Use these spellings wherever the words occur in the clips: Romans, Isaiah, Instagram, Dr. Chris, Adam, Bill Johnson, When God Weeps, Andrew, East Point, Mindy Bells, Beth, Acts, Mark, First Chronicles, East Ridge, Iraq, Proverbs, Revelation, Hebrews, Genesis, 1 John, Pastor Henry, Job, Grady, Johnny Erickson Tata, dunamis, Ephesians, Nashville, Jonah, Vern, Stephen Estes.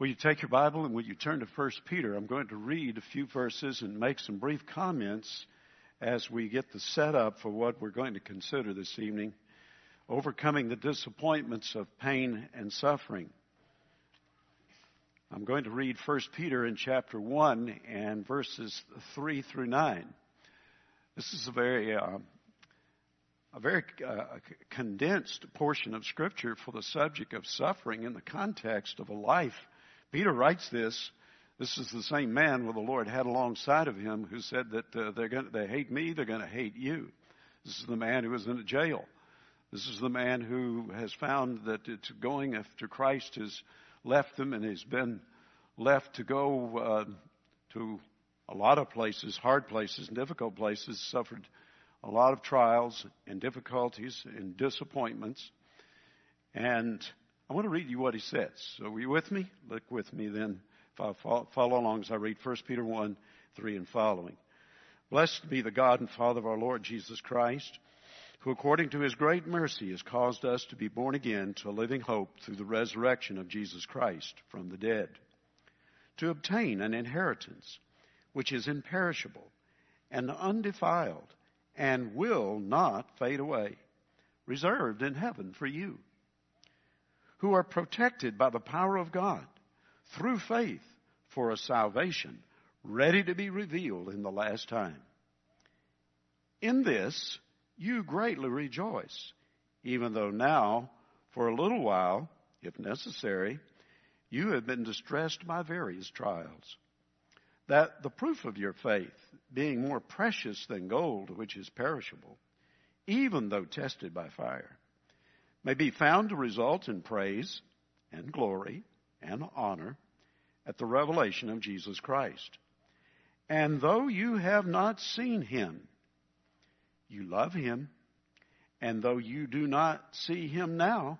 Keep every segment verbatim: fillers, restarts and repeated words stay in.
Will you take your Bible and will you turn to First Peter? I'm going to read a few verses and make some brief comments as we get the setup for what we're going to consider this evening, overcoming the disappointments of pain and suffering. I'm going to read First Peter in chapter one and verses three through nine. This is a very, uh, a very uh, condensed portion of Scripture for the subject of suffering in the context of a life. Peter writes this. This is the same man where the Lord had alongside of him who said that uh, they're going they hate me, they're going to hate you. This is the man who was in a jail. This is the man who has found that it's going after Christ has left them and has been left to go uh, to a lot of places, hard places and difficult places, suffered a lot of trials and difficulties and disappointments. And I want to read you what he says. So are you with me? Look with me then. Follow along as I read First Peter one, three and following. Blessed be the God and Father of our Lord Jesus Christ, who according to his great mercy has caused us to be born again to a living hope through the resurrection of Jesus Christ from the dead, to obtain an inheritance which is imperishable and undefiled and will not fade away, reserved in heaven for you, who are protected by the power of God, through faith for a salvation ready to be revealed in the last time. In this you greatly rejoice, even though now, for a little while, if necessary, you have been distressed by various trials, that the proof of your faith, being more precious than gold, which is perishable, even though tested by fire, may be found to result in praise and glory and honor at the revelation of Jesus Christ. And though you have not seen him, you love him. And though you do not see him now,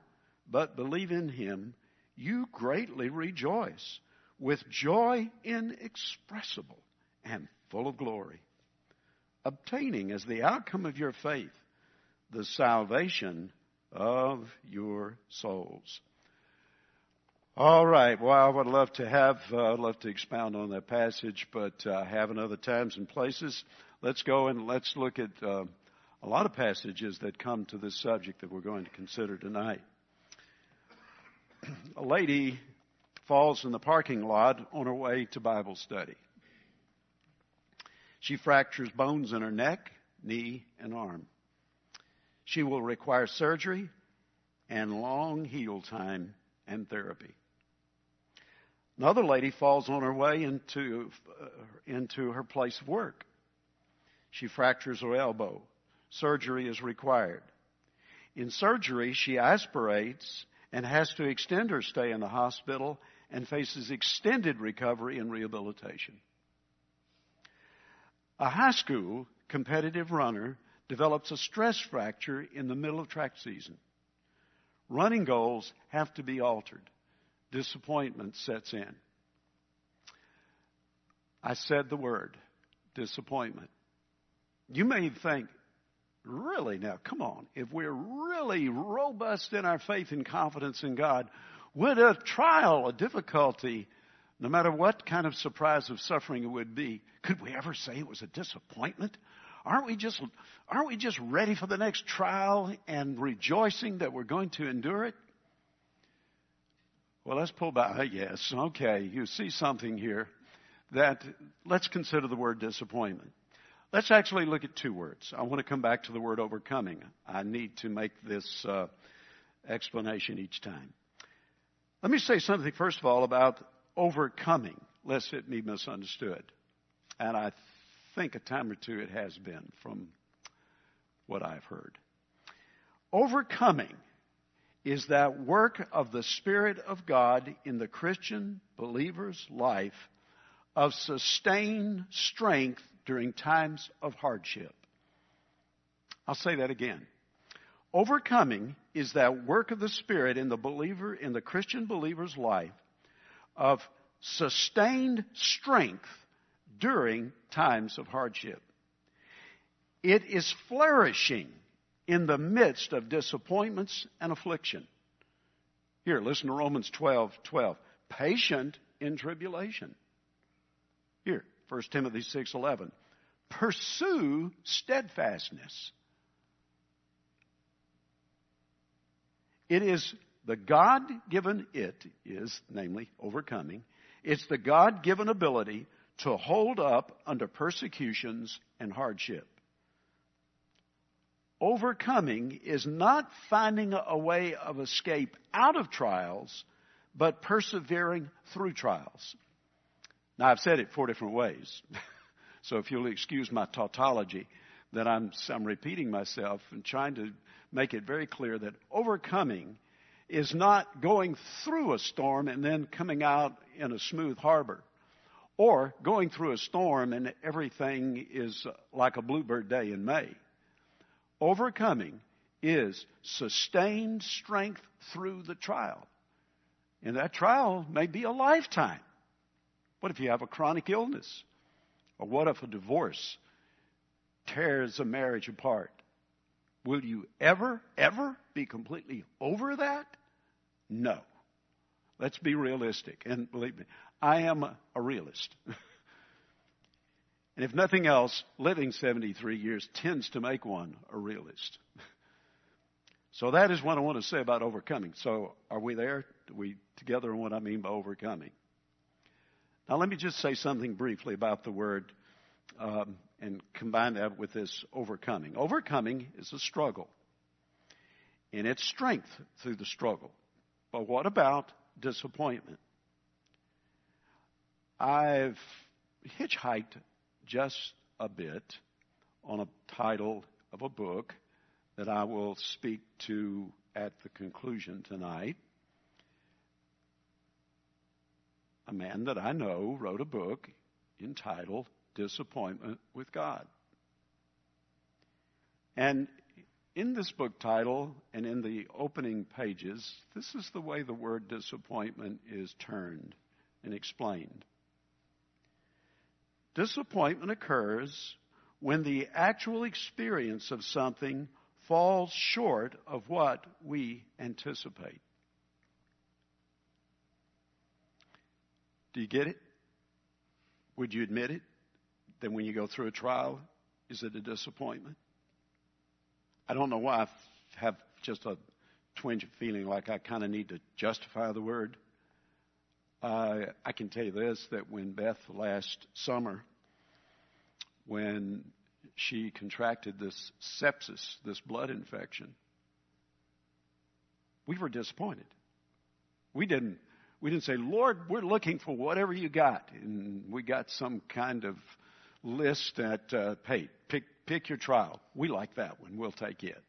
but believe in him, you greatly rejoice with joy inexpressible and full of glory, obtaining as the outcome of your faith the salvation of your souls. All right. Well, I would love to have, uh, love to expound on that passage, but I uh, have in other times and places. Let's go and let's look at uh, a lot of passages that come to this subject that we're going to consider tonight. A lady falls in the parking lot on her way to Bible study. She fractures bones in her neck, knee, and arm. She will require surgery and long heal time and therapy. Another lady falls on her way into, uh, into her place of work. She fractures her elbow. Surgery is required. In surgery, she aspirates and has to extend her stay in the hospital and faces extended recovery and rehabilitation. A high school competitive runner develops a stress fracture in the middle of track season. Running goals have to be altered. Disappointment sets in. I said the word, disappointment. You may think, really now, come on. If we're really robust in our faith and confidence in God, would a trial, a difficulty, no matter what kind of surprise of suffering it would be, could we ever say it was a disappointment? Aren't we just aren't we just ready for the next trial and rejoicing that we're going to endure it? Well, let's pull back. Yes, okay, you see something here that let's consider the word disappointment. Let's actually look at two words. I want to come back to the word overcoming. I need to make this uh, explanation each time. Let me say something, first of all, about overcoming, lest it be misunderstood. And I I think a time or two it has been from what I've heard. Overcoming is that work of the Spirit of God in the Christian believer's life of sustained strength during times of hardship. I'll say that again. Overcoming is that work of the Spirit in the believer, in the Christian believer's life of sustained strength during times of hardship. It is flourishing in the midst of disappointments and affliction. Here, listen to Romans twelve twelve. patient in tribulation. Here, First Timothy six eleven. Pursue steadfastness. It is the God-given it is, namely, overcoming. It's the God-given ability to hold up under persecutions and hardship. Overcoming is not finding a way of escape out of trials, but persevering through trials. Now, I've said it four different ways. So if you'll excuse my tautology, then I'm, I'm repeating myself and trying to make it very clear that overcoming is not going through a storm and then coming out in a smooth harbor, or going through a storm and everything is like a bluebird day in May. Overcoming is sustained strength through the trial. And that trial may be a lifetime. What if you have a chronic illness? Or what if a divorce tears a marriage apart? Will you ever, ever be completely over that? No. Let's be realistic. And believe me, I am a realist. And if nothing else, living seventy-three years tends to make one a realist. So that is what I want to say about overcoming. So are we there? Are we together on what I mean by overcoming? Now, let me just say something briefly about the word um, and combine that with this overcoming. Overcoming is a struggle, and it's strength through the struggle. But what about disappointment? I've hitchhiked just a bit on a title of a book that I will speak to at the conclusion tonight. A man that I know wrote a book entitled Disappointment with God. And in this book title and in the opening pages, this is the way the word disappointment is turned and explained. Disappointment occurs when the actual experience of something falls short of what we anticipate. Do you get it? Would you admit it? Then when you go through a trial, is it a disappointment? I don't know why I have just a twinge of feeling like I kind of need to justify the word. Uh, I can tell you this, that when Beth last summer, when she contracted this sepsis, this blood infection, we were disappointed. We didn't. We didn't say, Lord, we're looking for whatever you got. And we got some kind of list that, uh, hey, pick, pick your trial. We like that one. We'll take it.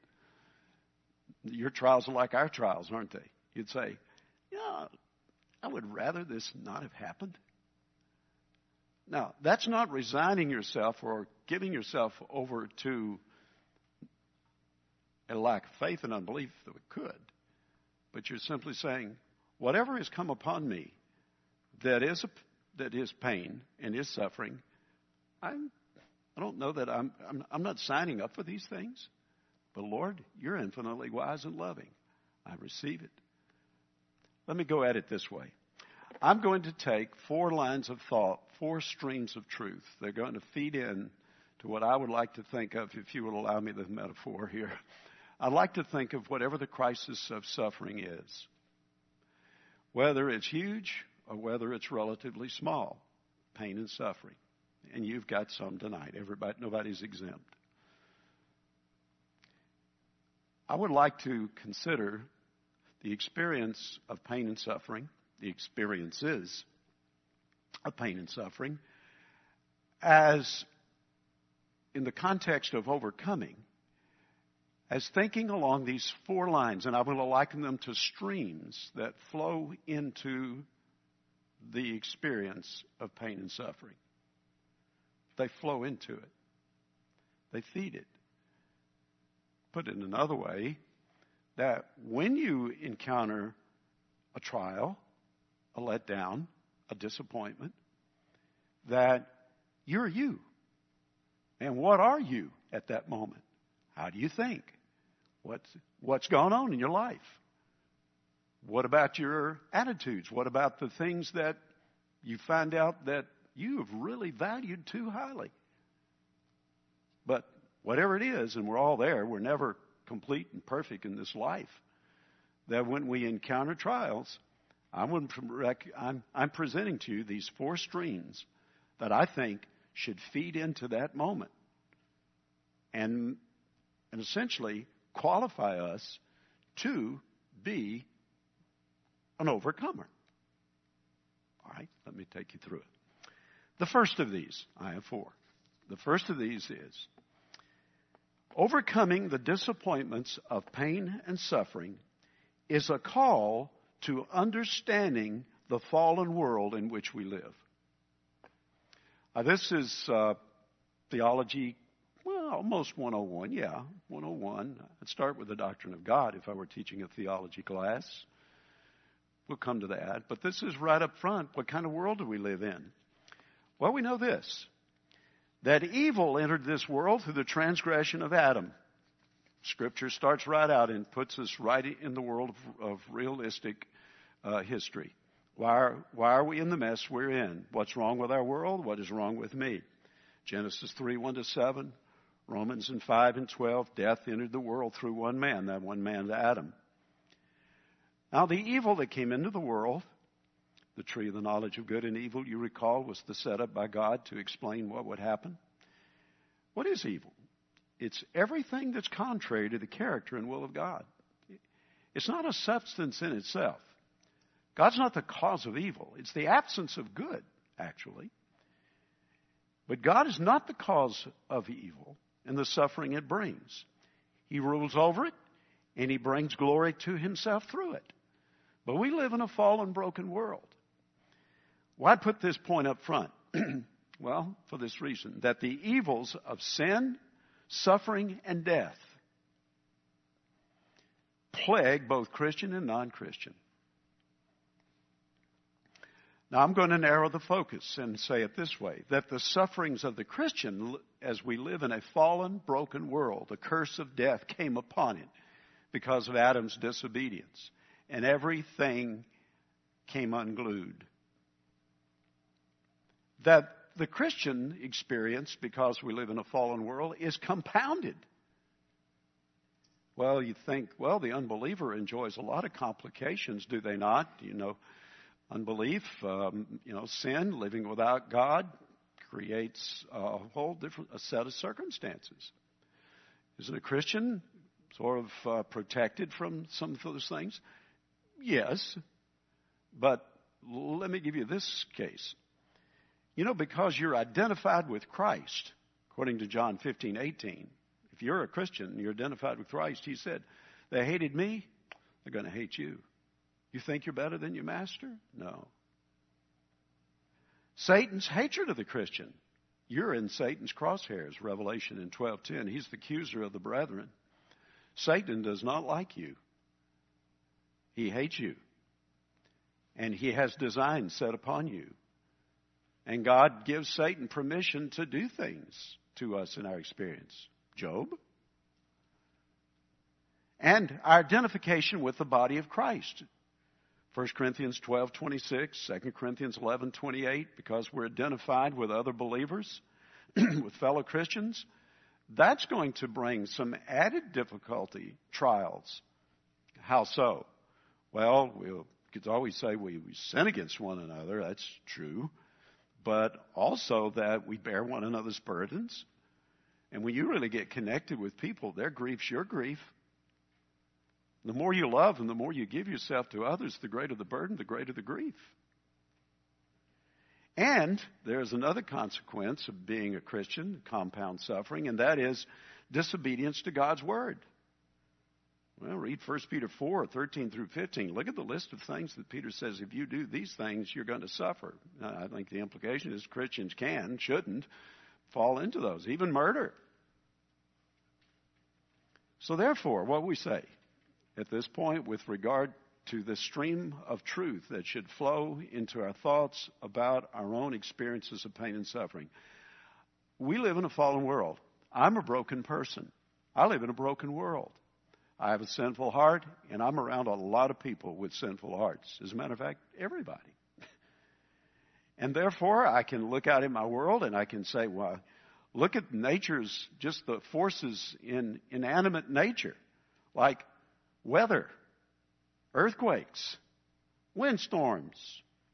Your trials are like our trials, aren't they? You'd say, yeah, I would rather this not have happened. Now, that's not resigning yourself or giving yourself over to a lack of faith and unbelief that we could. But you're simply saying, whatever has come upon me that is that is pain and is suffering, I'm, I don't know that I'm, I'm, I'm not signing up for these things. But, Lord, you're infinitely wise and loving. I receive it. Let me go at it this way. I'm going to take four lines of thought, four streams of truth. They're going to feed in to what I would like to think of, if you would allow me the metaphor here. I'd like to think of whatever the crisis of suffering is, whether it's huge or whether it's relatively small, pain and suffering. And you've got some tonight. Everybody, nobody's exempt. I would like to consider the experience of pain and suffering, the experiences of pain and suffering, as in the context of overcoming, as thinking along these four lines, and I will liken them to streams that flow into the experience of pain and suffering. They flow into it. They feed it. Put it another way, that when you encounter a trial, a letdown, a disappointment, that you're you. And what are you at that moment? How do you think? What's, what's going on in your life? What about your attitudes? What about the things that you find out that you have really valued too highly? But whatever it is, and we're all there, we're never complete and perfect in this life, that when we encounter trials, I'm, I'm, I'm presenting to you these four streams that I think should feed into that moment and, and essentially qualify us to be an overcomer. All right, let me take you through it. The first of these, I have four. The first of these is overcoming the disappointments of pain and suffering is a call to understanding the fallen world in which we live. Uh, this is uh, theology, well, almost one oh one, yeah, one oh one. I'd start with the doctrine of God if I were teaching a theology class. We'll come to that. But this is right up front. What kind of world do we live in? Well, we know this, that evil entered this world through the transgression of Adam. Scripture starts right out and puts us right in the world of, of realistic uh, history. Why are, why are we in the mess we're in? What's wrong with our world? What is wrong with me? Genesis three, one to seven, Romans five and twelve, death entered the world through one man, that one man, Adam. Now, the evil that came into the world, the tree of the knowledge of good and evil, you recall, was the setup by God to explain what would happen. What is evil? It's everything that's contrary to the character and will of God. It's not a substance in itself. God's not the cause of evil. It's the absence of good, actually. But God is not the cause of evil and the suffering it brings. He rules over it, and he brings glory to himself through it. But we live in a fallen, broken world. Why put this point up front? Well, for this reason, that the evils of sin, suffering, and death plague both Christian and non-Christian. Now, I'm going to narrow the focus and say it this way, that the sufferings of the Christian, as we live in a fallen, broken world, the curse of death came upon it because of Adam's disobedience, and everything came unglued. That the Christian experience, because we live in a fallen world, is compounded. Well, you think, well, the unbeliever enjoys a lot of complications, do they not? You know, unbelief, um, you know, sin, living without God, creates a whole different a set of circumstances. Isn't a Christian sort of uh, protected from some of those things? Yes, but let me give you this case. You know, because you're identified with Christ, according to John fifteen eighteen, if you're a Christian and you're identified with Christ, he said, they hated me, they're going to hate you. You think you're better than your master? No. Satan's hatred of the Christian. You're in Satan's crosshairs, Revelation in twelve ten. He's the accuser of the brethren. Satan does not like you. He hates you. And he has designs set upon you. And God gives Satan permission to do things to us in our experience. Job. And our identification with the body of Christ. First Corinthians twelve twenty-six, Second Corinthians eleven twenty-eight, because we're identified with other believers, with fellow Christians. That's going to bring some added difficulty, trials. How so? Well, we'll could always say we, we sin against one another. That's true. But also that we bear one another's burdens. And when you really get connected with people, their grief's your grief. The more you love and the more you give yourself to others, the greater the burden, the greater the grief. And there's another consequence of being a Christian, compound suffering, and that is disobedience to God's word. Well, read First Peter four, thirteen through fifteen. Look at the list of things that Peter says, if you do these things, you're going to suffer. I think the implication is Christians can, shouldn't, fall into those, even murder. So therefore, what we say at this point with regard to the stream of truth that should flow into our thoughts about our own experiences of pain and suffering. We live in a fallen world. I'm a broken person. I live in a broken world. I have a sinful heart, and I'm around a lot of people with sinful hearts. As a matter of fact, everybody. And therefore, I can look out at my world and I can say, well, look at nature's, just the forces in inanimate nature, like weather, earthquakes, windstorms,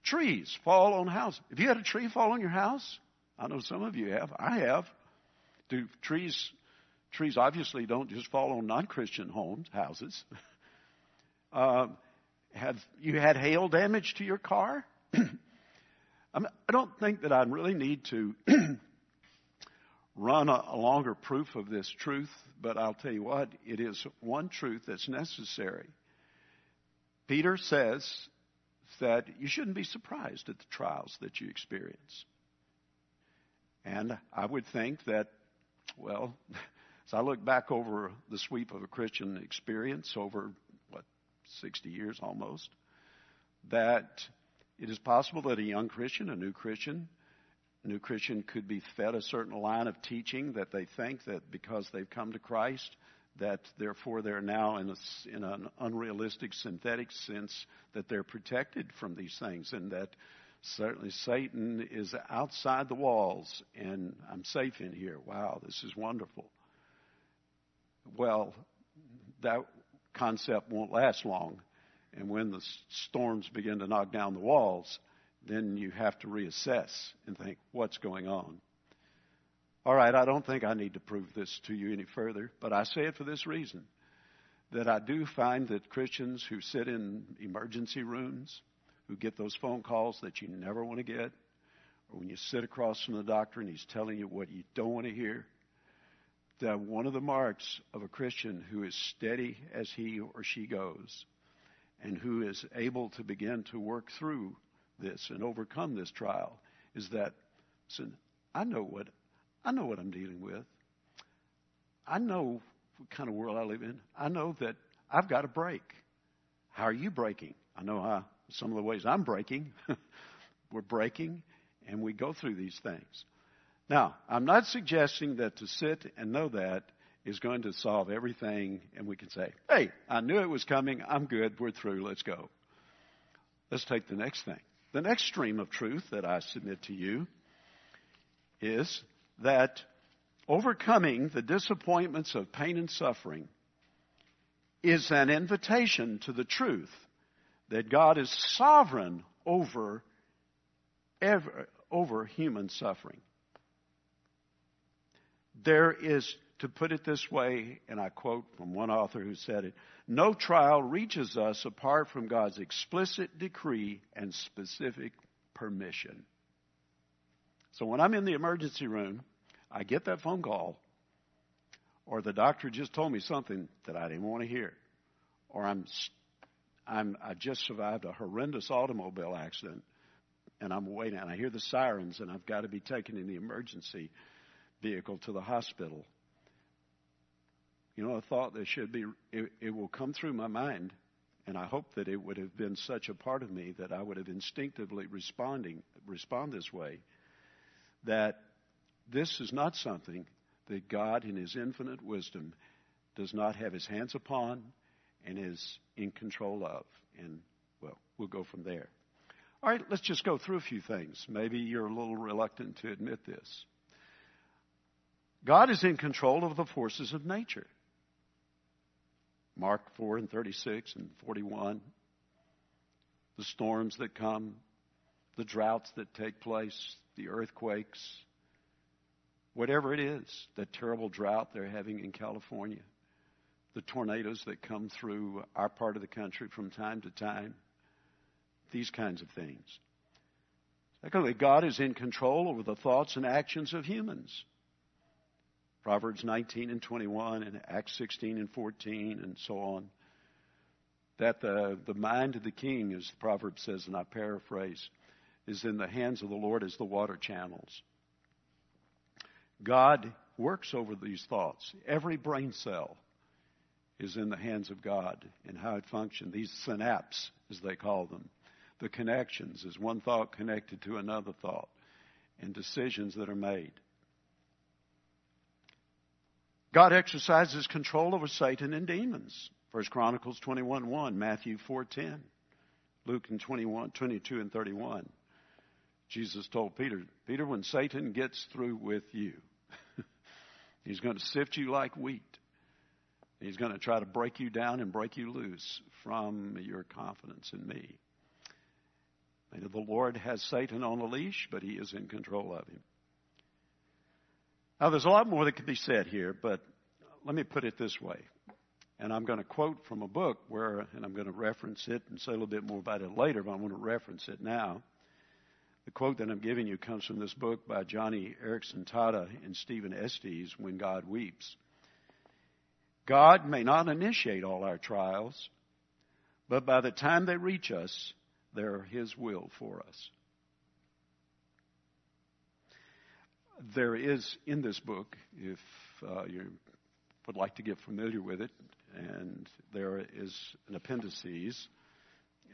trees fall on houses. Have you had a tree fall on your house? I know some of you have. I have. Do trees, trees obviously don't just fall on non-Christian homes, houses. uh, have you had hail damage to your car? I don't think that I really need to run a, a longer proof of this truth, but I'll tell you what, it is one truth that's necessary. Peter says that you shouldn't be surprised at the trials that you experience. And I would think that, well, as I look back over the sweep of a Christian experience over, what, sixty years almost, that it is possible that a young Christian, a new Christian, a new Christian could be fed a certain line of teaching that they think that because they've come to Christ, that therefore they're now in, a, in an unrealistic, synthetic sense that they're protected from these things, and that certainly Satan is outside the walls and I'm safe in here. Wow, this is wonderful. Well, that concept won't last long. And when the storms begin to knock down the walls, then you have to reassess and think, what's going on? All right, I don't think I need to prove this to you any further, but I say it for this reason, that I do find that Christians who sit in emergency rooms, who get those phone calls that you never want to get, or when you sit across from the doctor and he's telling you what you don't want to hear, that one of the marks of a Christian who is steady as he or she goes and who is able to begin to work through this and overcome this trial is that, listen, I know what I know what I'm dealing with. I know what kind of world I live in. I know that I've got to break. How are you breaking? I know how, some of the ways I'm breaking. We're breaking, and we go through these things. Now, I'm not suggesting that to sit and know that is going to solve everything, and we can say, hey, I knew it was coming, I'm good, we're through, let's go. Let's take the next thing. The next stream of truth that I submit to you is that overcoming the disappointments of pain and suffering is an invitation to the truth that God is sovereign over, ever, over human suffering. There is, to put it this way, and I quote from one author who said it, no trial reaches us apart from God's explicit decree and specific permission. So when I'm in the emergency room, I get that phone call, or the doctor just told me something that I didn't want to hear, or I'm, I'm I just survived a horrendous automobile accident, and I'm waiting, and I hear the sirens, and I've got to be taken in the emergency vehicle to the hospital. You know, a thought that should be, it, it will come through my mind, and I hope that it would have been such a part of me that I would have instinctively responding, respond this way, that this is not something that God in his infinite wisdom does not have his hands upon and is in control of. And, well, we'll go from there. All right, let's just go through a few things. Maybe you're a little reluctant to admit this. God is in control of the forces of nature. Mark four and thirty-six and forty-one, the storms that come, the droughts that take place, the earthquakes, whatever it is, the terrible drought they're having in California, the tornadoes that come through our part of the country from time to time, these kinds of things. Secondly, God is in control over the thoughts and actions of humans. Proverbs nineteen and twenty-one and Acts sixteen and fourteen and so on. That the, the mind of the king, as the proverb says, and I paraphrase, is in the hands of the Lord as the water channels. God works over these thoughts. Every brain cell is in the hands of God and how it functions. These synapses, as they call them, the connections, is one thought connected to another thought and decisions that are made. God exercises control over Satan and demons. First Chronicles twenty-one one, Matthew four ten, Luke in twenty-one, twenty-two and thirty-one. Jesus told Peter, Peter, when Satan gets through with you, he's going to sift you like wheat. He's going to try to break you down and break you loose from your confidence in me. And the Lord has Satan on a leash, but he is in control of him. Now, there's a lot more that could be said here, but let me put it this way. And I'm going to quote from a book where, and I'm going to reference it and say a little bit more about it later, but I want to reference it now. The quote that I'm giving you comes from this book by Johnny Erickson Tata and Stephen Estes, When God Weeps. God may not initiate all our trials, but by the time they reach us, they're His will for us. There is in this book, if uh, you would like to get familiar with it, and there is an appendices,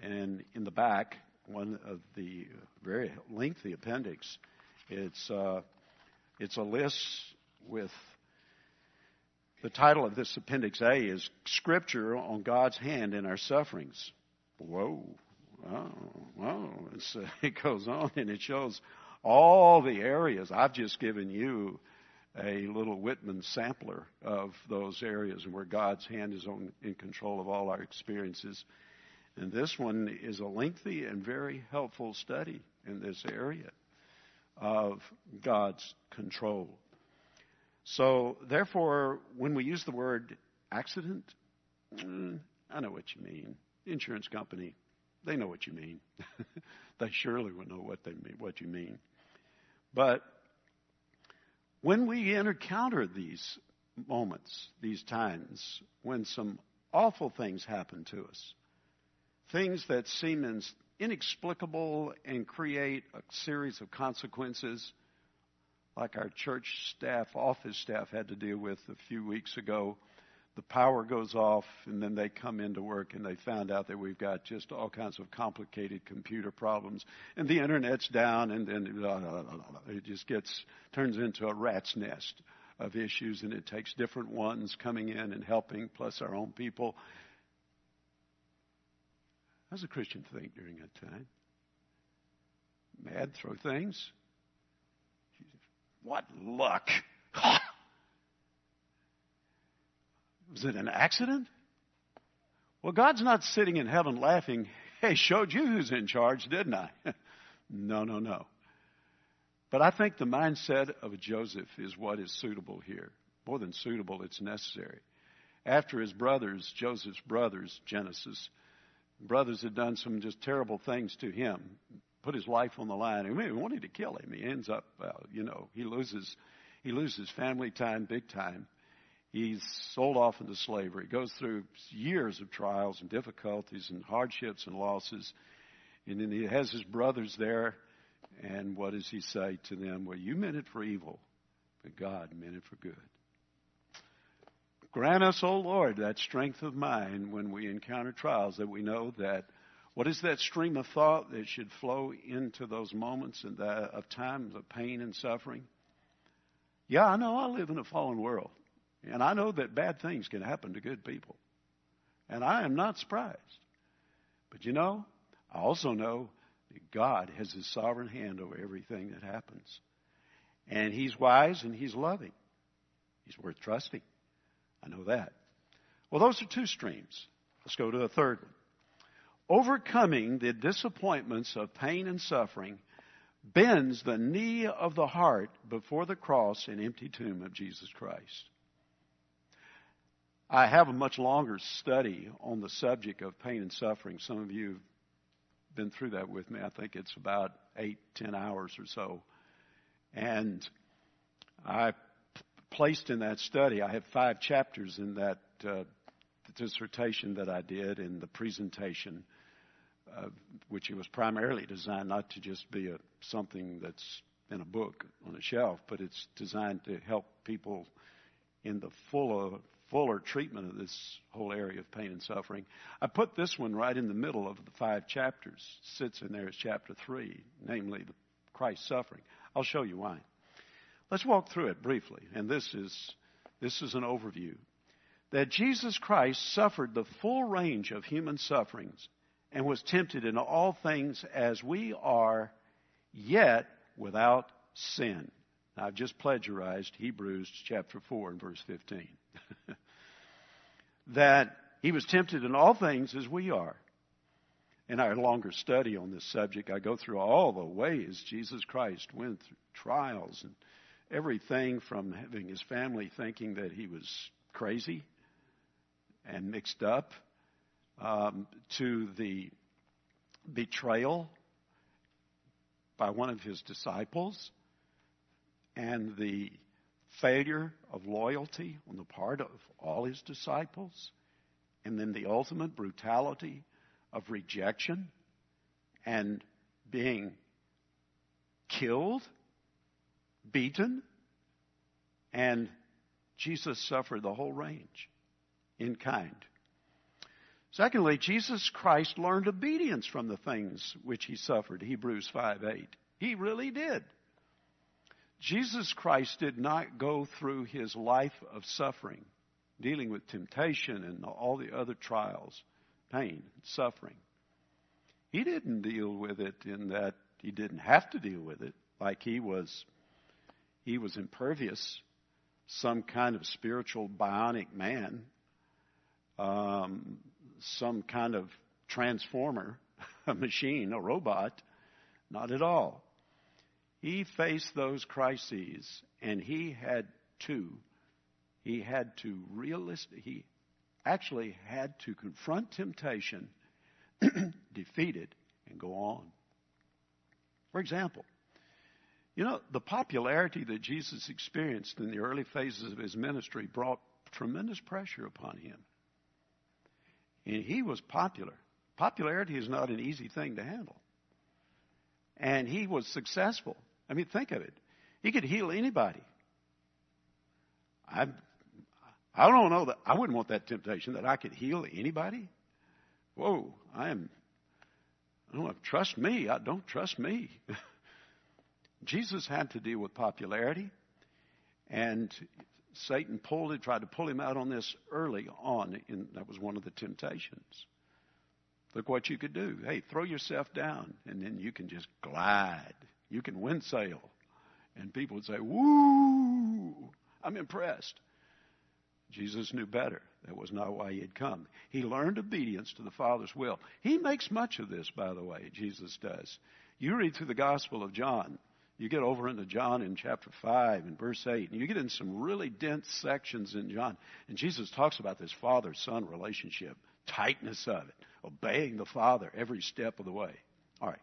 and in the back, one of the very lengthy appendix, it's uh, it's a list with the title of this appendix A is Scripture on God's Hand in Our Sufferings. Whoa. Oh, oh. It's, uh, it goes on and it shows all the areas. I've just given you a little Whitman sampler of those areas where God's hand is on, in control of all our experiences. And this one is a lengthy and very helpful study in this area of God's control. So, therefore, when we use the word accident, I know what you mean. The insurance company, they know what you mean. They surely would know what they mean, what you mean. But when we encounter these moments, these times, when some awful things happen to us, things that seem inexplicable and create a series of consequences, like our church staff, office staff had to deal with a few weeks ago. The power goes off, and then they come into work, and they found out that we've got just all kinds of complicated computer problems, and the Internet's down, and then blah, blah, blah, blah. It just gets turns into a rat's nest of issues, and it takes different ones coming in and helping, plus our own people. How's a Christian think during that time? Mad, throw things. What luck! Was it an accident? Well, God's not sitting in heaven laughing, hey, showed you who's in charge, didn't I? No, no, no. But I think the mindset of Joseph is what is suitable here. More than suitable, it's necessary. After his brothers, Joseph's brothers, Genesis, brothers had done some just terrible things to him. Put his life on the line. He wanted to kill him. He ends up, uh, you know, he loses, he loses family time, big time. He's sold off into slavery. Goes through years of trials and difficulties and hardships and losses. And then he has his brothers there. And what does he say to them? Well, you meant it for evil, but God meant it for good. Grant us, O Lord, that strength of mind when we encounter trials, that we know that what is that stream of thought that should flow into those moments and of times of pain and suffering? Yeah, I know I live in a fallen world, and I know that bad things can happen to good people, and I am not surprised. But you know, I also know that God has His sovereign hand over everything that happens, and He's wise and He's loving. He's worth trusting. I know that. Well, those are two streams. Let's go to the third one. Overcoming the disappointments of pain and suffering bends the knee of the heart before the cross and empty tomb of Jesus Christ. I have a much longer study on the subject of pain and suffering. Some of you have been through that with me. I think it's about eight, ten hours or so. And I placed in that study, I have five chapters in that uh the dissertation that I did in the presentation, uh, which it was primarily designed not to just be a something that's in a book on a shelf, but it's designed to help people in the fuller, fuller treatment of this whole area of pain and suffering. I put this one right in the middle of the five chapters. Sits in there as chapter three, namely the Christ's suffering. I'll show you why. Let's walk through it briefly, and this is this is an overview. that Jesus Christ suffered the full range of human sufferings and was tempted in all things as we are, yet without sin. Now, I've just plagiarized Hebrews chapter four and verse fifteen. That he was tempted in all things as we are. In our longer study on this subject, I go through all the ways Jesus Christ went through trials and everything from having his family thinking that he was crazy and mixed up um, to the betrayal by one of his disciples and the failure of loyalty on the part of all his disciples, and then the ultimate brutality of rejection and being killed, beaten, and Jesus suffered the whole range in kind. Secondly, Jesus Christ learned obedience from the things which he suffered, Hebrews five eight. He really did. Jesus Christ did not go through his life of suffering, dealing with temptation and all the other trials, pain, suffering. He didn't deal with it in that he didn't have to deal with it, like he was he was impervious, some kind of spiritual bionic man, um, some kind of transformer, a machine, a robot. Not at all. He faced those crises, and he had to. He had to realistically. He actually had to confront temptation, defeat it, and go on. For example, you know, the popularity that Jesus experienced in the early phases of his ministry brought tremendous pressure upon him. And he was popular. Popularity is not an easy thing to handle. And he was successful. I mean, think of it. He could heal anybody. I've I don't know that I wouldn't want that temptation that I could heal anybody. Whoa, I am. I don't know, trust me. I don't trust me. Jesus had to deal with popularity, and Satan pulled it, tried to pull him out on this early on, and that was one of the temptations. Look what you could do. Hey, throw yourself down, and then you can just glide. You can windsail, and people would say, "Woo, I'm impressed." Jesus knew better. That was not why he had come. He learned obedience to the Father's will. He makes much of this, by the way, Jesus does. You read through the Gospel of John. You get over into John in chapter five and verse eight, and you get in some really dense sections in John. And Jesus talks about this father-son relationship, tightness of it, obeying the Father every step of the way. All right.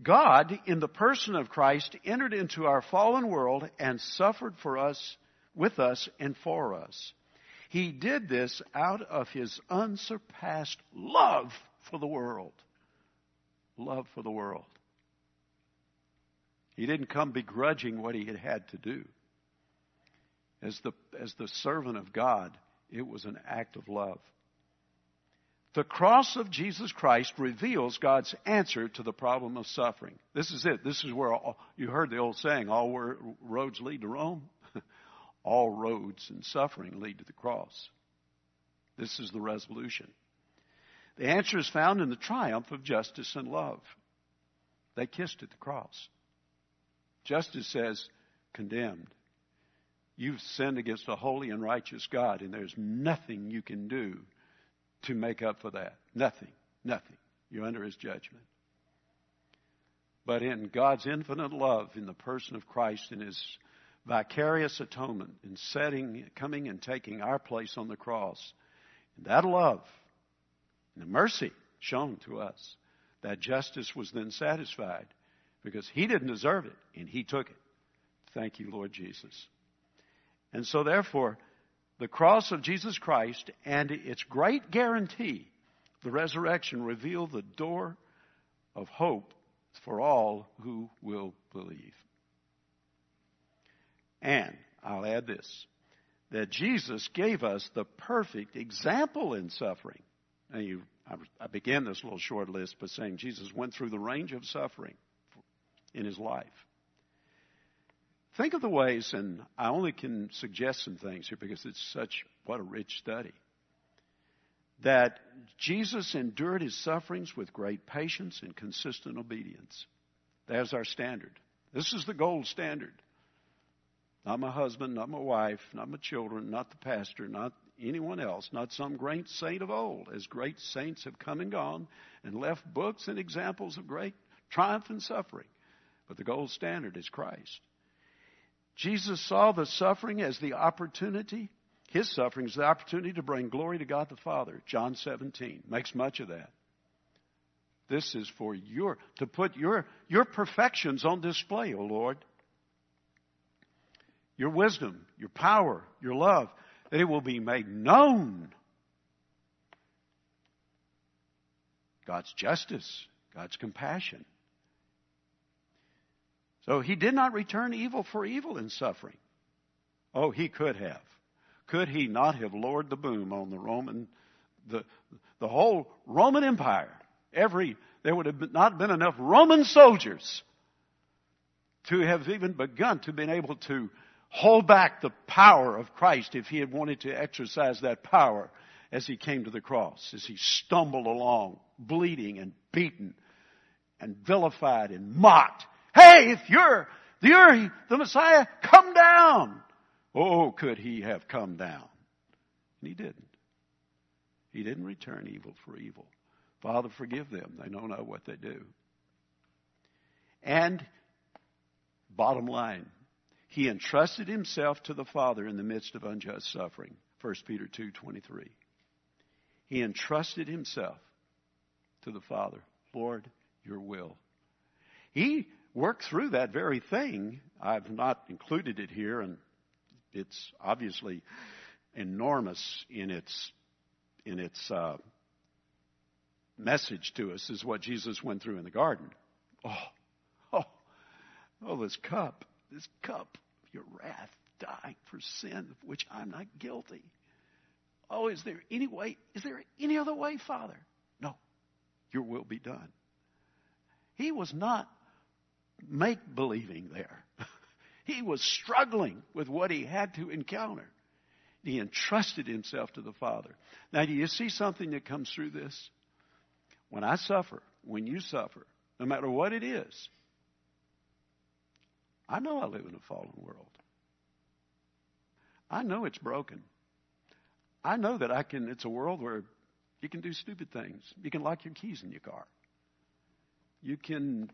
God, in the person of Christ, entered into our fallen world and suffered for us, with us, and for us. He did this out of his unsurpassed love for the world. Love for the world. He didn't come begrudging what he had had to do. As the, as the servant of God, it was an act of love. The cross of Jesus Christ reveals God's answer to the problem of suffering. This is it. This is where all, you heard the old saying, all roads lead to Rome. All roads and suffering lead to the cross. This is the resolution. The answer is found in the triumph of justice and love. They kissed at the cross. Justice says, condemned. You've sinned against a holy and righteous God, and there's nothing you can do to make up for that. Nothing, nothing. You're under his judgment. But in God's infinite love, in the person of Christ, in his vicarious atonement in setting, coming and taking our place on the cross. And that love and the mercy shown to us, that justice was then satisfied because he didn't deserve it and he took it. Thank you, Lord Jesus. And so therefore, the cross of Jesus Christ and its great guarantee, the resurrection, reveal the door of hope for all who will believe. And I'll add this, that Jesus gave us the perfect example in suffering. And you, I, I began this little short list by saying Jesus went through the range of suffering in his life. Think of the ways, and I only can suggest some things here because it's such, what a rich study, that Jesus endured his sufferings with great patience and consistent obedience. There's our standard. This is the gold standard. Not my husband, not my wife, not my children, not the pastor, not anyone else, not some great saint of old, as great saints have come and gone and left books and examples of great triumph and suffering. But the gold standard is Christ. Jesus saw the suffering as the opportunity. His suffering is the opportunity to bring glory to God the Father. John seventeen makes much of that. This is for your, to put your, your perfections on display, O Lord. Your wisdom, your power, your love, that it will be made known. God's justice, God's compassion. So he did not return evil for evil in suffering. Oh, he could have. Could he not have lowered the boom on the Roman, the the whole Roman Empire? Every there would have not been enough Roman soldiers to have even begun to been able to hold back the power of Christ if he had wanted to exercise that power as he came to the cross, as he stumbled along, bleeding and beaten and vilified and mocked. Hey, if you're the, the Messiah, come down. Oh, could he have come down? And he didn't. He didn't return evil for evil. Father, forgive them. They don't know what they do. And bottom line, he entrusted himself to the Father in the midst of unjust suffering. First Peter two twenty-three. He entrusted himself to the Father. Lord, your will. He worked through that very thing. I've not included it here, and it's obviously enormous in its in its uh, message to us, is what Jesus went through in the garden. Oh, oh, oh, this cup, this cup of your wrath, dying for sin of which I'm not guilty. Oh, is there any way, is there any other way, Father? No, your will be done. He was not make-believing there. He was struggling with what he had to encounter. He entrusted himself to the Father. Now, do you see something that comes through this? When I suffer, when you suffer, no matter what it is, I know I live in a fallen world. I know it's broken. I know that I can. It's a world where you can do stupid things. You can lock your keys in your car. You can,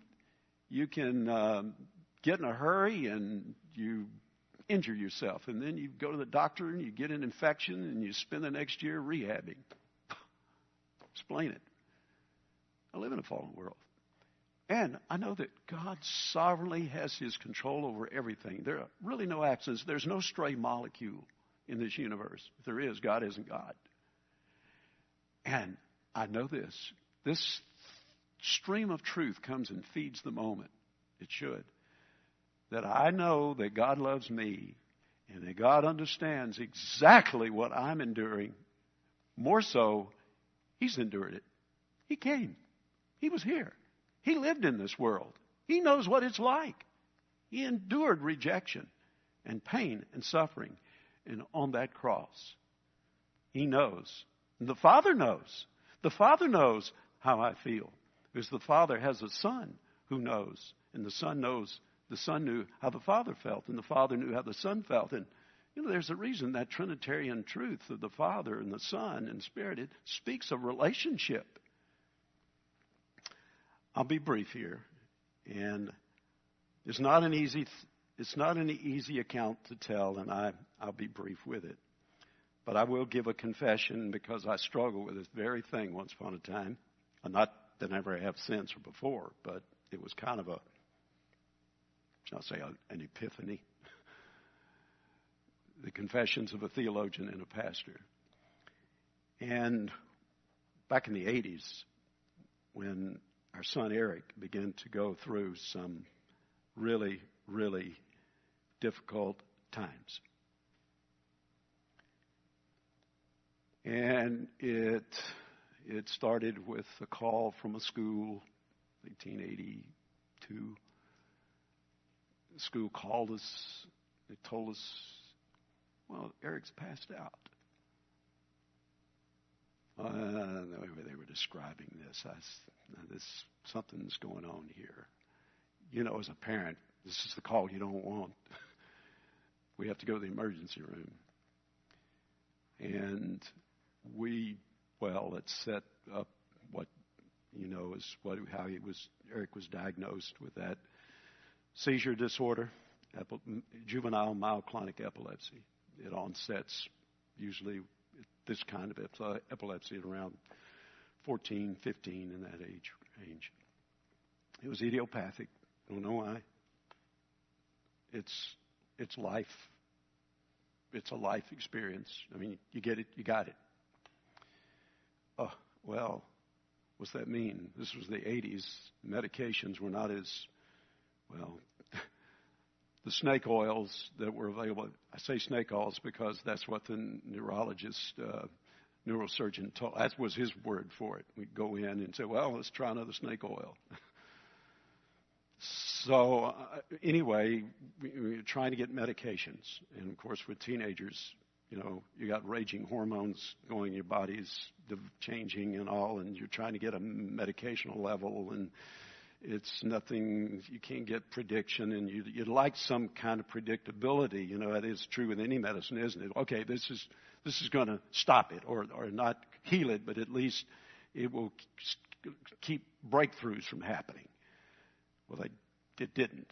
you can... Um, get in a hurry and you injure yourself. And then you go to the doctor and you get an infection and you spend the next year rehabbing. Explain it. I live in a fallen world. And I know that God sovereignly has his control over everything. There are really no accidents. There's no stray molecule in this universe. If there is, God isn't God. And I know this. This stream of truth comes and feeds the moment. It should. That I know that God loves me and that God understands exactly what I'm enduring. More so, he's endured it. He came. He was here. He lived in this world. He knows what it's like. He endured rejection and pain and suffering. And on that cross, he knows. And the Father knows. The Father knows how I feel. Because the Father has a Son who knows. And the Son knows. The Son knew how the Father felt, and the Father knew how the Son felt. And, you know, there's a reason that Trinitarian truth of the Father and the Son and Spirit, it speaks of relationship. I'll be brief here. And it's not an easy, it's not an easy account to tell, and I, I'll be brief with it. But I will give a confession because I struggled with this very thing once upon a time. And not that I ever have since or before, but it was kind of a, I'll say an epiphany. The confessions of a theologian and a pastor. And back in the eighties, when our son Eric began to go through some really, really difficult times. And it it started with a call from a school, nineteen eighty-two. the school called us. They told us, well, Eric's passed out. Uh, the way they were describing this, I, this something's going on here. You know, as a parent, this is the call you don't want. We have to go to the emergency room. And we, well, it set up what, you know, is what how he was, Eric was diagnosed with that seizure disorder, juvenile mild clonic epilepsy. It onsets usually this kind of epilepsy at around fourteen, fifteen in that age range. It was idiopathic. I don't know why. It's it's life. It's a life experience. I mean, you get it, you got it. Oh, well, what's that mean? This was the eighties. Medications were not as, well, the snake oils that were available. I say snake oils because that's what the neurologist, uh, neurosurgeon told. That was his word for it. We'd go in and say, well, let's try another snake oil. So uh, anyway, we, we were trying to get medications. And, of course, with teenagers, you know, you got raging hormones going, your body's changing and all, and you're trying to get a medicational level, and it's nothing, you can't get prediction, and you, you'd like some kind of predictability. You know, that is true with any medicine, isn't it? Okay, this is this is going to stop it or, or not heal it, but at least it will keep breakthroughs from happening. Well, they, it didn't.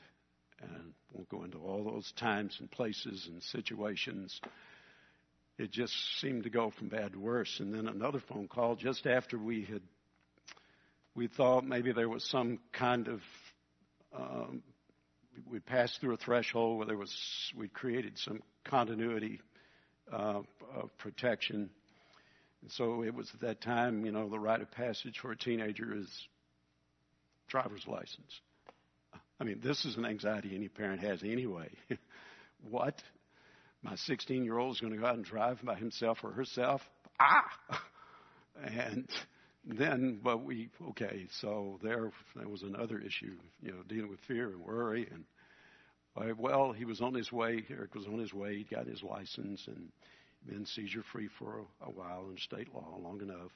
And we'll go into all those times and places and situations. It just seemed to go from bad to worse. And then another phone call just after we had, we thought maybe there was some kind of, um, we passed through a threshold where there was, we created some continuity uh, of protection. And so it was at that time, you know, the rite of passage for a teenager is driver's license. I mean, this is an anxiety any parent has anyway. What? My sixteen-year-old is going to go out and drive by himself or herself? Ah! And then, but we, okay, so there, there was another issue, you know, dealing with fear and worry. And, well, he was on his way. Eric was on his way. He got his license and been seizure-free for a while under state law, long enough.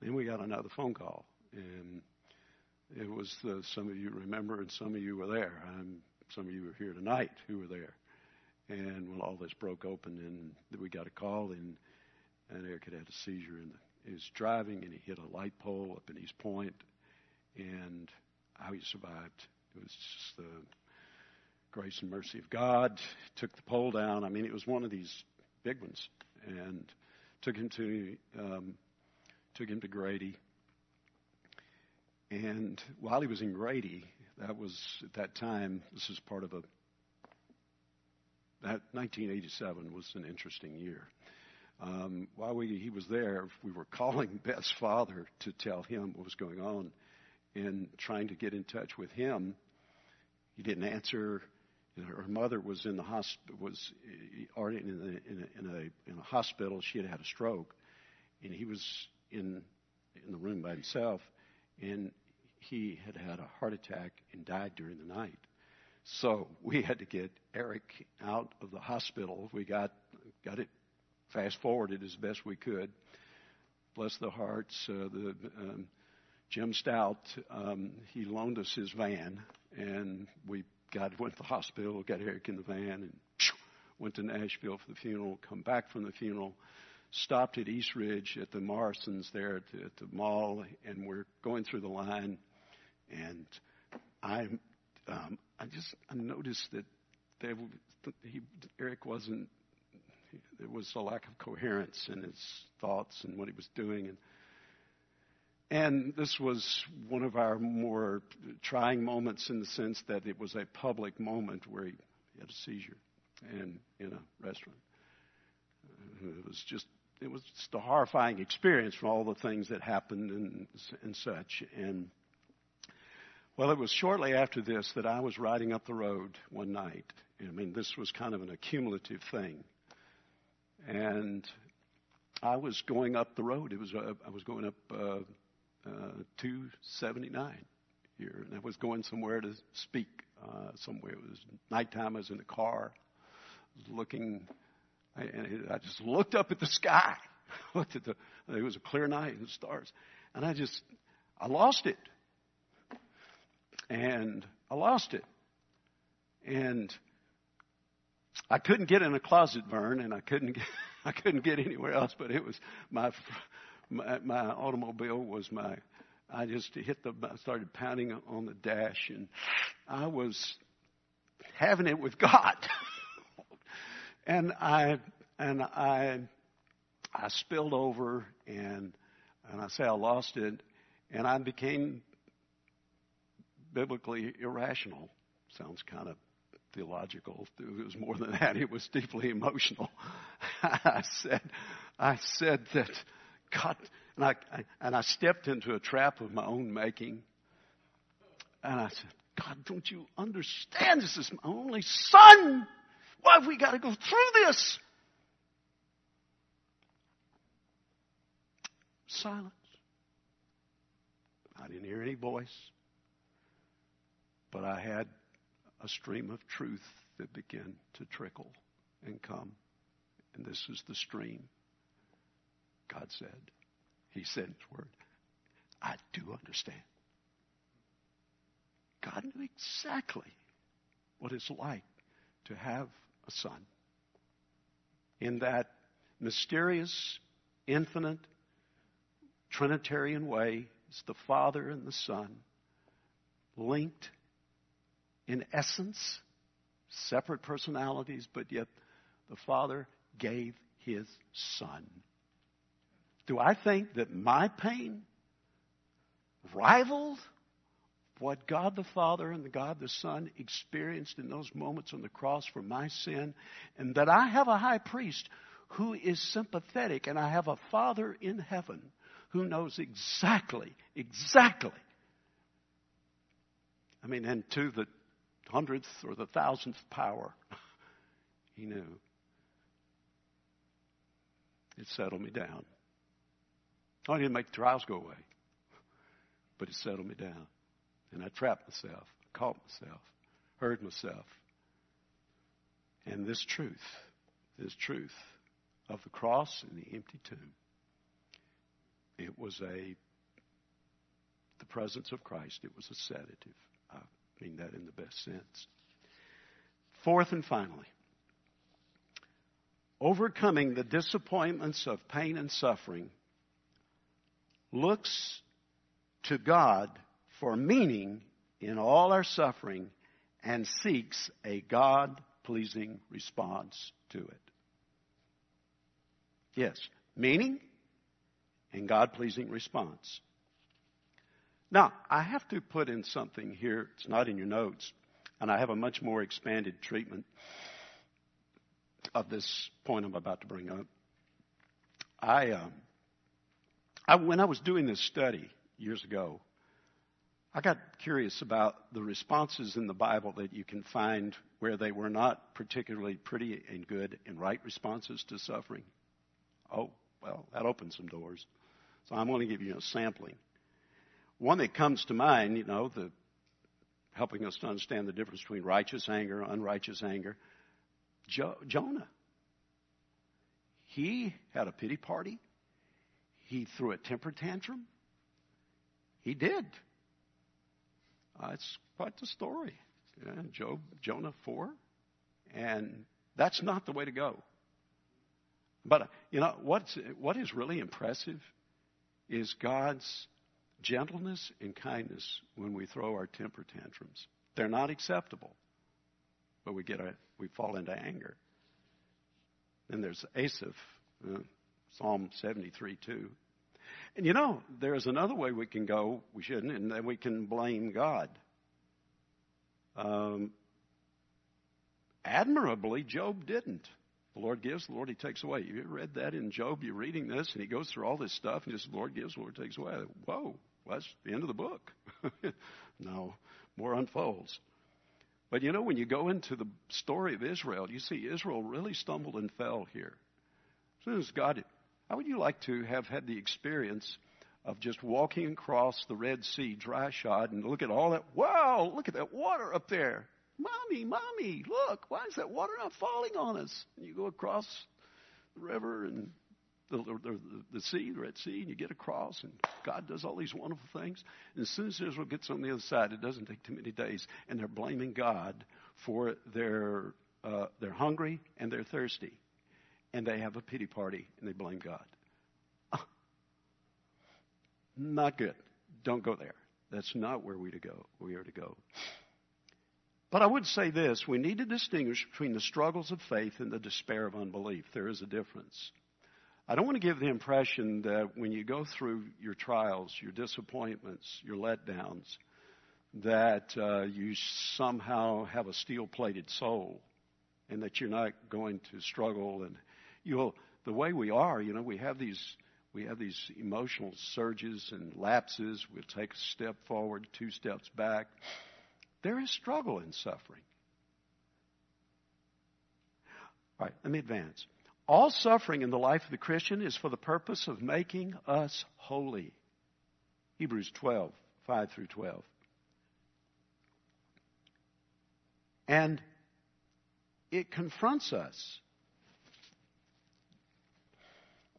Then we got another phone call, and it was the, some of you remember, and some of you were there. I'm, some of you are here tonight who were there. And when all this broke open, and we got a call, and, and Eric had had a seizure, and he was driving, and he hit a light pole up in East Point, and how he survived. It was just the grace and mercy of God. Took the pole down. I mean, it was one of these big ones, and took him to um, took him to Grady. And while he was in Grady, that was at that time, this is part of a, that nineteen eighty-seven was an interesting year. Um, while we, he was there, we were calling Beth's father to tell him what was going on and trying to get in touch with him. He didn't answer. You know, her mother was in the hospital, was already in a, in, a, in, a, in a hospital. She had had a stroke, and he was in in the room by himself. And he had had a heart attack and died during the night. So we had to get Eric out of the hospital. We got got it fast-forwarded as best we could. Bless the hearts. Uh, the um, Jim Stout, um, he loaned us his van, and we got went to the hospital, got Eric in the van, and phew, went to Nashville for the funeral, come back from the funeral, stopped at East Ridge at the Morrisons there at the, at the mall, and we're going through the line, and I, um, I just I noticed that there, he, Eric wasn't, there was a lack of coherence in his thoughts and what he was doing, and and this was one of our more trying moments in the sense that it was a public moment where he had a seizure, and in a restaurant, it was just. It was just a horrifying experience from all the things that happened and, and such. And, well, it was shortly after this that I was riding up the road one night. I mean, this was kind of an accumulative thing. And I was going up the road. It was uh, I was going up uh, uh, two seventy-nine here, and I was going somewhere to speak uh, somewhere. It was nighttime. I was in the car. I was looking, and I just looked up at the sky. I looked at the, it was a clear night and the stars. And I just, I lost it. And I lost it. And I couldn't get in a closet, Vern, and I couldn't get, I couldn't get anywhere else. But it was my, my, my automobile was my, I just hit the, I started pounding on the dash, and I was having it with God. and I, and I, I spilled over, and, and I say I lost it, and I became biblically irrational. Sounds kind of theological. It was more than that. It was deeply emotional. I said, I said that God, and I, I and I stepped into a trap of my own making. And I said, God, don't you understand? This is my only son. Why have we got to go through this? Silence. I didn't hear any voice, but I had a stream of truth that began to trickle and come. And this is the stream. God said, he said in his word, I do understand. God knew exactly what it's like to have a son. In that mysterious, infinite, Trinitarian way, it's the Father and the Son linked in essence, separate personalities, but yet the Father gave his Son. Do I think that my pain rivaled what God the Father and the God the Son experienced in those moments on the cross for my sin? And that I have a high priest who is sympathetic, and I have a Father in heaven who knows exactly, exactly. I mean, and to the hundredth or the thousandth power, he knew. It settled me down. Oh, it didn't make the trials go away, but it settled me down. And I trapped myself, caught myself, heard myself. And this truth, this truth of the cross and the empty tomb, it was a, the presence of Christ, it was a sedative. I mean that in the best sense. Fourth and finally, overcoming the disappointments of pain and suffering looks to God for meaning in all our suffering and seeks a God-pleasing response to it. Yes, meaning and God-pleasing response. Now, I have to put in something here. It's not in your notes. And I have a much more expanded treatment of this point I'm about to bring up. I, um, I when I was doing this study years ago, I got curious about the responses in the Bible that you can find where they were not particularly pretty and good and right responses to suffering. Oh, well, that opens some doors. So I'm going to give you a sampling. One that comes to mind, you know, the helping us to understand the difference between righteous anger and unrighteous anger. Jo- Jonah. He had a pity party. He threw a temper tantrum. He did. Uh, it's quite the story. Yeah, Job, Jonah four. And that's not the way to go. But, uh, you know, what's, what is really impressive is God's gentleness and kindness when we throw our temper tantrums. They're not acceptable, but we get a, we fall into anger. Then there's Asaph, uh, Psalm seventy-three two. And you know, there's another way we can go, we shouldn't, and then we can blame God. Um, admirably, Job didn't. The Lord gives, the Lord he takes away. You read that in Job, you're reading this, and he goes through all this stuff, and just the Lord gives, the Lord takes away. Whoa, well, that's the end of the book. No, more unfolds. But you know, when you go into the story of Israel, you see Israel really stumbled and fell here. As soon as God, how would you like to have had the experience of just walking across the Red Sea dry shod and look at all that. Wow, look at that water up there. Mommy, mommy, look, why is that water not falling on us? And you go across the river and the, the, the sea, the Red Sea, and you get across, and God does all these wonderful things. And as soon as Israel gets on the other side, it doesn't take too many days, and they're blaming God for their uh, they're hungry and they're thirsty. And they have a pity party, and they blame God. Oh, not good. Don't go there. That's not where we to go. We are to go. But I would say this. We need to distinguish between the struggles of faith and the despair of unbelief. There is a difference. I don't want to give the impression that when you go through your trials, your disappointments, your letdowns, that uh, you somehow have a steel-plated soul and that you're not going to struggle. And you'll, the way we are, you know, we have these we have these emotional surges and lapses. We'll take a step forward, two steps back. There is struggle in suffering. All right, let me advance. All suffering in the life of the Christian is for the purpose of making us holy. Hebrews twelve, five through twelve. And it confronts us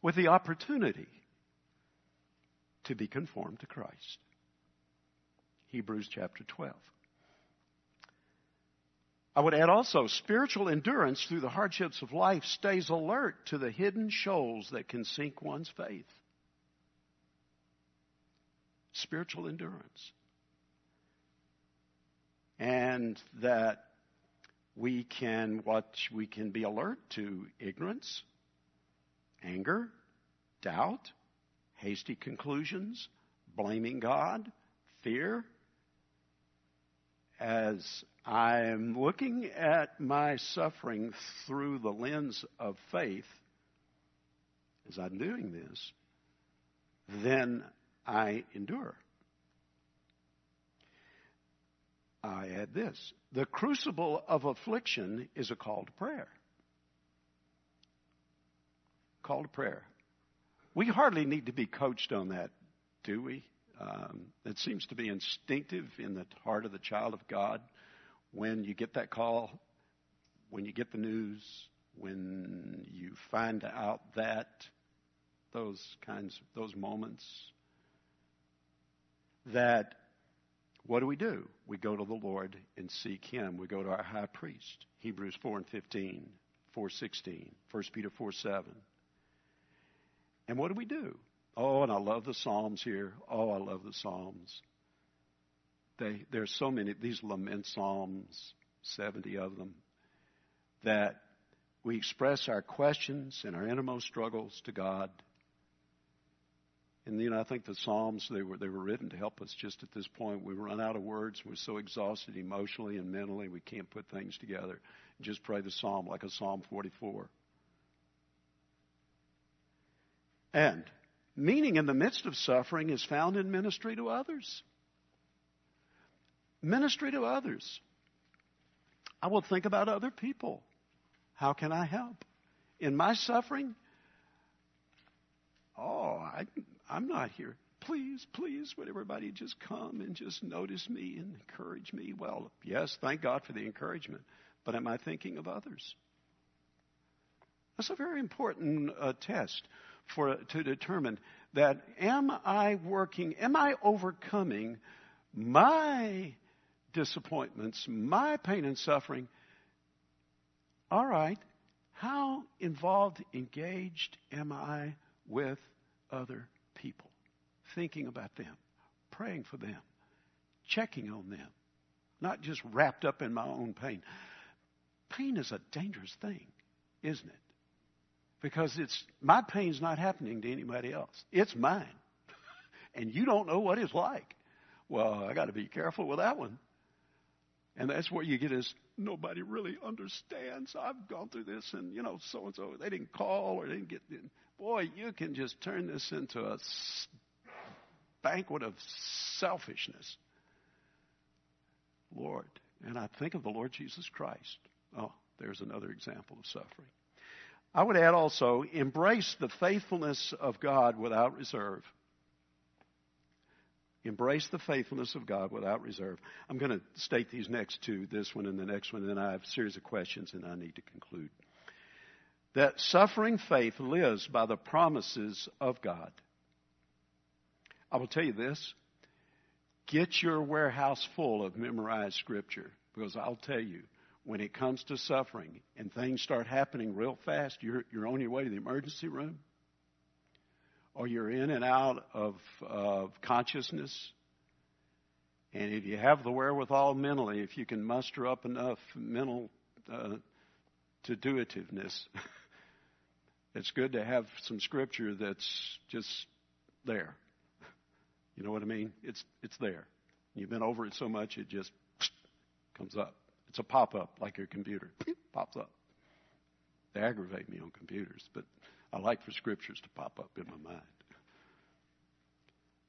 with the opportunity to be conformed to Christ. Hebrews chapter twelve. I would add also, spiritual endurance through the hardships of life stays alert to the hidden shoals that can sink one's faith. Spiritual endurance. And that we can watch, we can be alert to ignorance, anger, doubt, hasty conclusions, blaming God, fear. As I'm looking at my suffering through the lens of faith, as I'm doing this, then I endure. I add this. The crucible of affliction is a call to prayer. Call to prayer. We hardly need to be coached on that, do we? Um, it seems to be instinctive in the heart of the child of God. When you get that call, when you get the news, when you find out that, those kinds of, those moments, that what do we do? We go to the Lord and seek Him. We go to our high priest. Hebrews four and fifteen, four sixteen, First Peter four seven. And what do we do? Oh, and I love the Psalms here. Oh, I love the Psalms. They, there's so many, these lament psalms, seventy of them, that we express our questions and our innermost struggles to God. And, you know, I think the Psalms, they were they were written to help us just at this point. We run out of words. We're so exhausted emotionally and mentally we can't put things together. Just pray the Psalm like a Psalm forty-four. And meaning in the midst of suffering is found in ministry to others. Ministry to others. I will think about other people. How can I help? In my suffering, oh, I, I'm not here. Please, please, would everybody just come and just notice me and encourage me? Well, yes, thank God for the encouragement, but am I thinking of others? That's a very important uh, test for to determine that am I working, am I overcoming my disappointments, my pain and suffering. All right, how involved, engaged am I with other people? Thinking about them, praying for them, checking on them, not just wrapped up in my own pain. Pain is a dangerous thing, isn't it? Because it's my pain's not happening to anybody else. It's mine. And you don't know what it's like. Well, I got to be careful with that one. And that's where you get is nobody really understands. I've gone through this and, you know, so-and-so, they didn't call or they didn't get in. Boy, you can just turn this into a banquet of selfishness. Lord, and I think of the Lord Jesus Christ. Oh, there's another example of suffering. I would add also, embrace the faithfulness of God without reserve. Embrace the faithfulness of God without reserve. I'm going to state these next two, this one and the next one, and then I have a series of questions, and I need to conclude. That suffering faith lives by the promises of God. I will tell you this. Get your warehouse full of memorized Scripture, because I'll tell you, when it comes to suffering and things start happening real fast, you're, you're on your way to the emergency room, or you're in and out of, of consciousness. And if you have the wherewithal mentally, if you can muster up enough mental uh, to-do-itiveness, it's good to have some Scripture that's just there. You know what I mean? It's it's there. You've been over it so much, it just comes up. It's a pop-up, like your computer. Pops up. They aggravate me on computers, but I like for scriptures to pop up in my mind.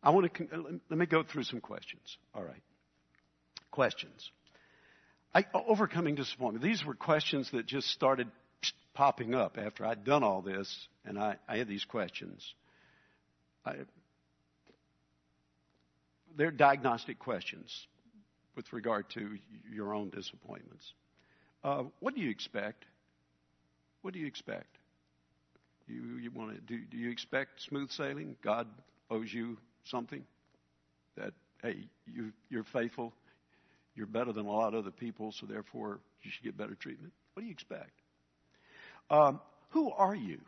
I want to let me go through some questions. All right, questions. I, overcoming disappointment. These were questions that just started popping up after I'd done all this, and I, I had these questions. I, they're diagnostic questions with regard to your own disappointments. Uh, what do you expect? What do you expect? You, you want to do? Do you expect smooth sailing? God owes you something. That hey, you you're faithful. You're better than a lot of other people, so therefore you should get better treatment. What do you expect? Um, who are you?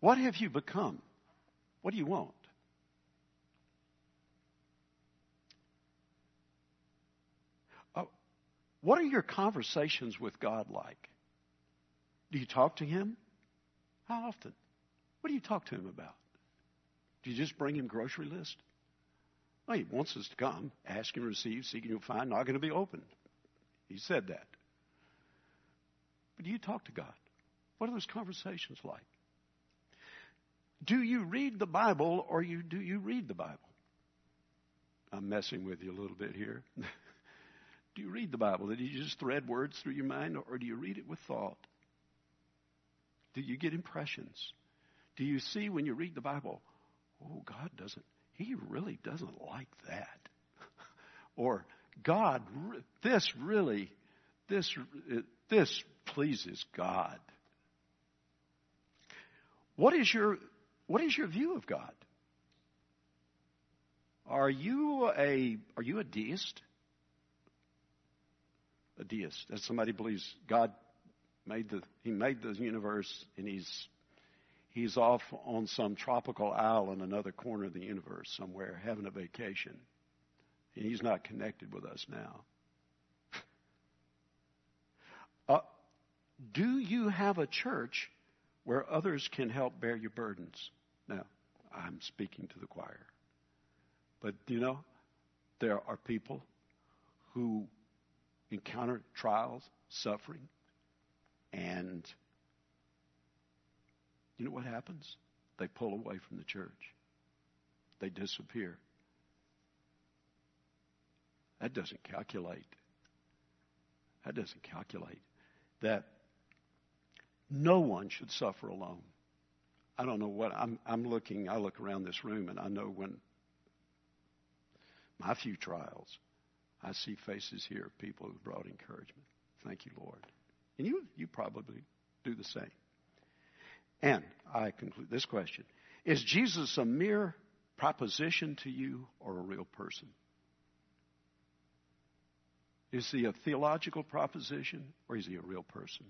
What have you become? What do you want? Uh, what are your conversations with God like? Do you talk to Him? How often? What do you talk to Him about? Do you just bring Him grocery list? Well, He wants us to come, ask and receive, seek and you'll find, not going to be opened. He said that. But do you talk to God? What are those conversations like? Do you read the Bible or you do you read the Bible? I'm messing with you a little bit here. Do you read the Bible? Do you just thread words through your mind, or do you read it with thought? Do you get impressions? Do you see when you read the Bible, oh, God doesn't, He really doesn't like that. Or, God, this really, this, this pleases God. What is your, what is your view of God? Are you a, are you a deist? A deist. That's somebody who believes God Made the, he made the universe, and he's he's off on some tropical isle in another corner of the universe somewhere having a vacation. And He's not connected with us now. uh, do you have a church where others can help bear your burdens? Now, I'm speaking to the choir. But, you know, there are people who encounter trials, suffering, and you know what happens? They pull away from the church. They disappear. That doesn't calculate. That doesn't calculate. That no one should suffer alone. I don't know what I'm, I'm looking. I look around this room, and I know when my few trials, I see faces here of people who brought encouragement. Thank you, Lord. And you you probably do the same. And I conclude this question. Is Jesus a mere proposition to you or a real person? Is He a theological proposition or is He a real person?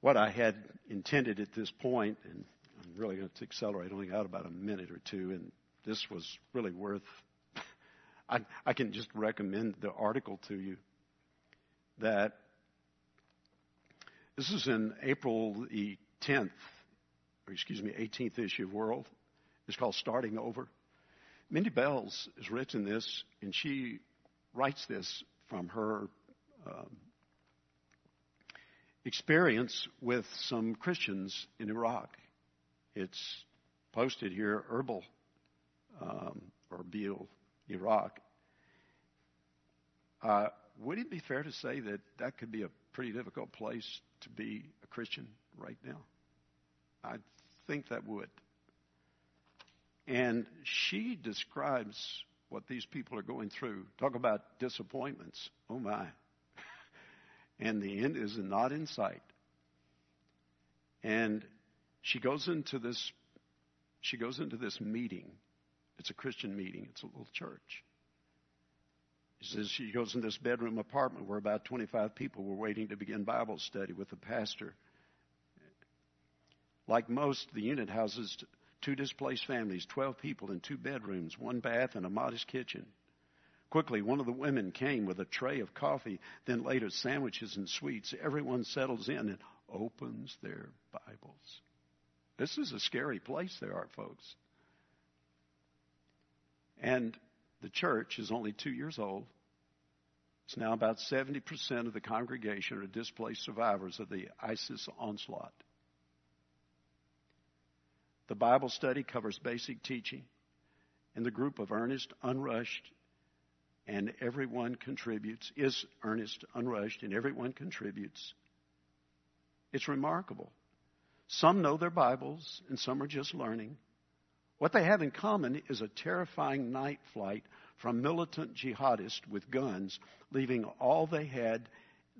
What I had intended at this point, and I'm really going to accelerate, only got about a minute or two, and this was really worth I, I can just recommend the article to you. That this is in April the tenth, or excuse me, eighteenth issue of World. It's called Starting Over. Mindy Bells has written this, and she writes this from her um, experience with some Christians in Iraq. It's posted here, Erbil, um, or Erbil, Iraq. Uh, would it be fair to say that that could be a pretty difficult place to be a Christian right now? I think that would. And she describes what these people are going through. Talk about disappointments. Oh, my. And the end is not in sight. And she goes into this, she goes into this meeting. It's a Christian meeting. It's a little church. She says she goes in this bedroom apartment where about twenty-five people were waiting to begin Bible study with the pastor. Like most, the unit houses two displaced families, twelve people in two bedrooms, one bath, and a modest kitchen. Quickly, one of the women came with a tray of coffee, then later sandwiches and sweets. Everyone settles in and opens their Bibles. This is a scary place there are, folks. And the church is only two years old. It's now about seventy percent of the congregation are displaced survivors of the ISIS onslaught. The Bible study covers basic teaching in the group of earnest, unrushed, and everyone contributes, is earnest, unrushed, and everyone contributes. It's remarkable. Some know their Bibles, and some are just learning. What they have in common is a terrifying night flight from militant jihadists with guns, leaving all they had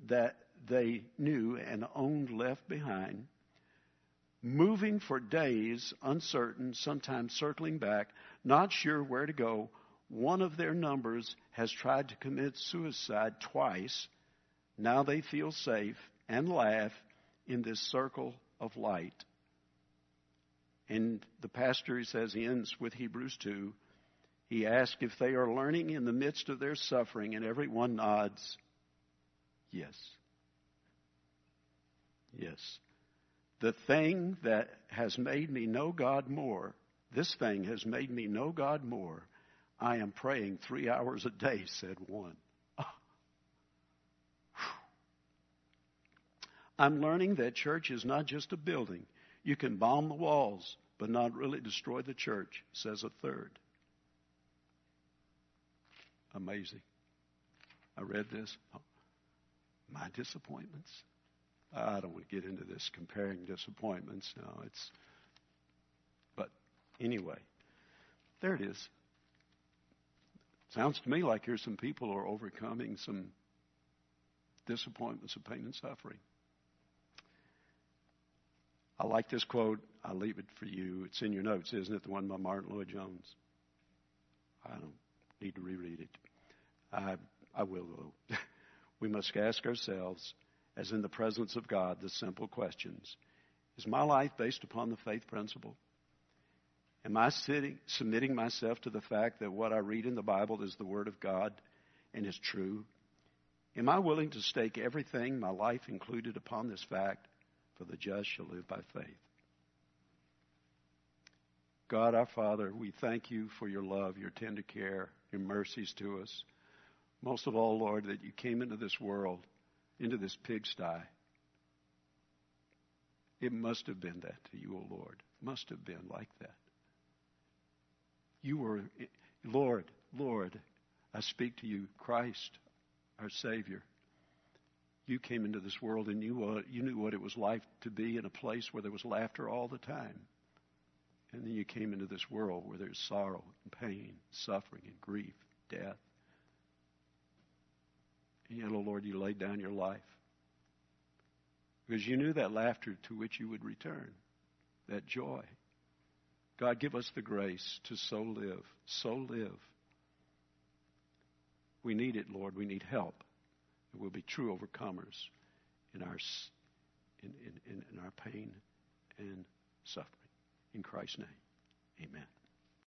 that they knew and owned left behind, moving for days, uncertain, sometimes circling back, not sure where to go. One of their numbers has tried to commit suicide twice. Now they feel safe and laugh in this circle of light. And the pastor, he says, he ends with Hebrews two. He asks if they are learning in the midst of their suffering, and everyone nods, yes. Yes. The thing that has made me know God more, this thing has made me know God more. I am praying three hours a day, said one. Oh. I'm learning that church is not just a building. You can bomb the walls, but not really destroy the church, says a third. Amazing. I read this. Oh, my disappointments. I don't want to get into this comparing disappointments. No, it's. But anyway, there it is. Sounds to me like here's some people who are overcoming some disappointments of pain and suffering. I like this quote. I'll leave it for you. It's in your notes, isn't it? The one by Martin Lloyd-Jones. I don't need to reread it. I, I will, though. We must ask ourselves, as in the presence of God, the simple questions. Is my life based upon the faith principle? Am I sitting, submitting myself to the fact that what I read in the Bible is the Word of God and is true? Am I willing to stake everything, my life included, upon this fact? For the just shall live by faith. God, our Father, we thank you for your love, your tender care, your mercies to us. Most of all, Lord, that you came into this world, into this pigsty. It must have been that to you, O Lord. It must have been like that. You were, Lord, Lord, I speak to you, Christ, our Savior. You came into this world and you, uh, you knew what it was like to be in a place where there was laughter all the time. And then you came into this world where there's sorrow and pain, suffering and grief, death. And yet, oh Lord, you laid down your life. Because you knew that laughter to which you would return, that joy. God, give us the grace to so live, so live. We need it, Lord. We need help. We'll be true overcomers in our in, in, in our pain and suffering. In Christ's name, amen.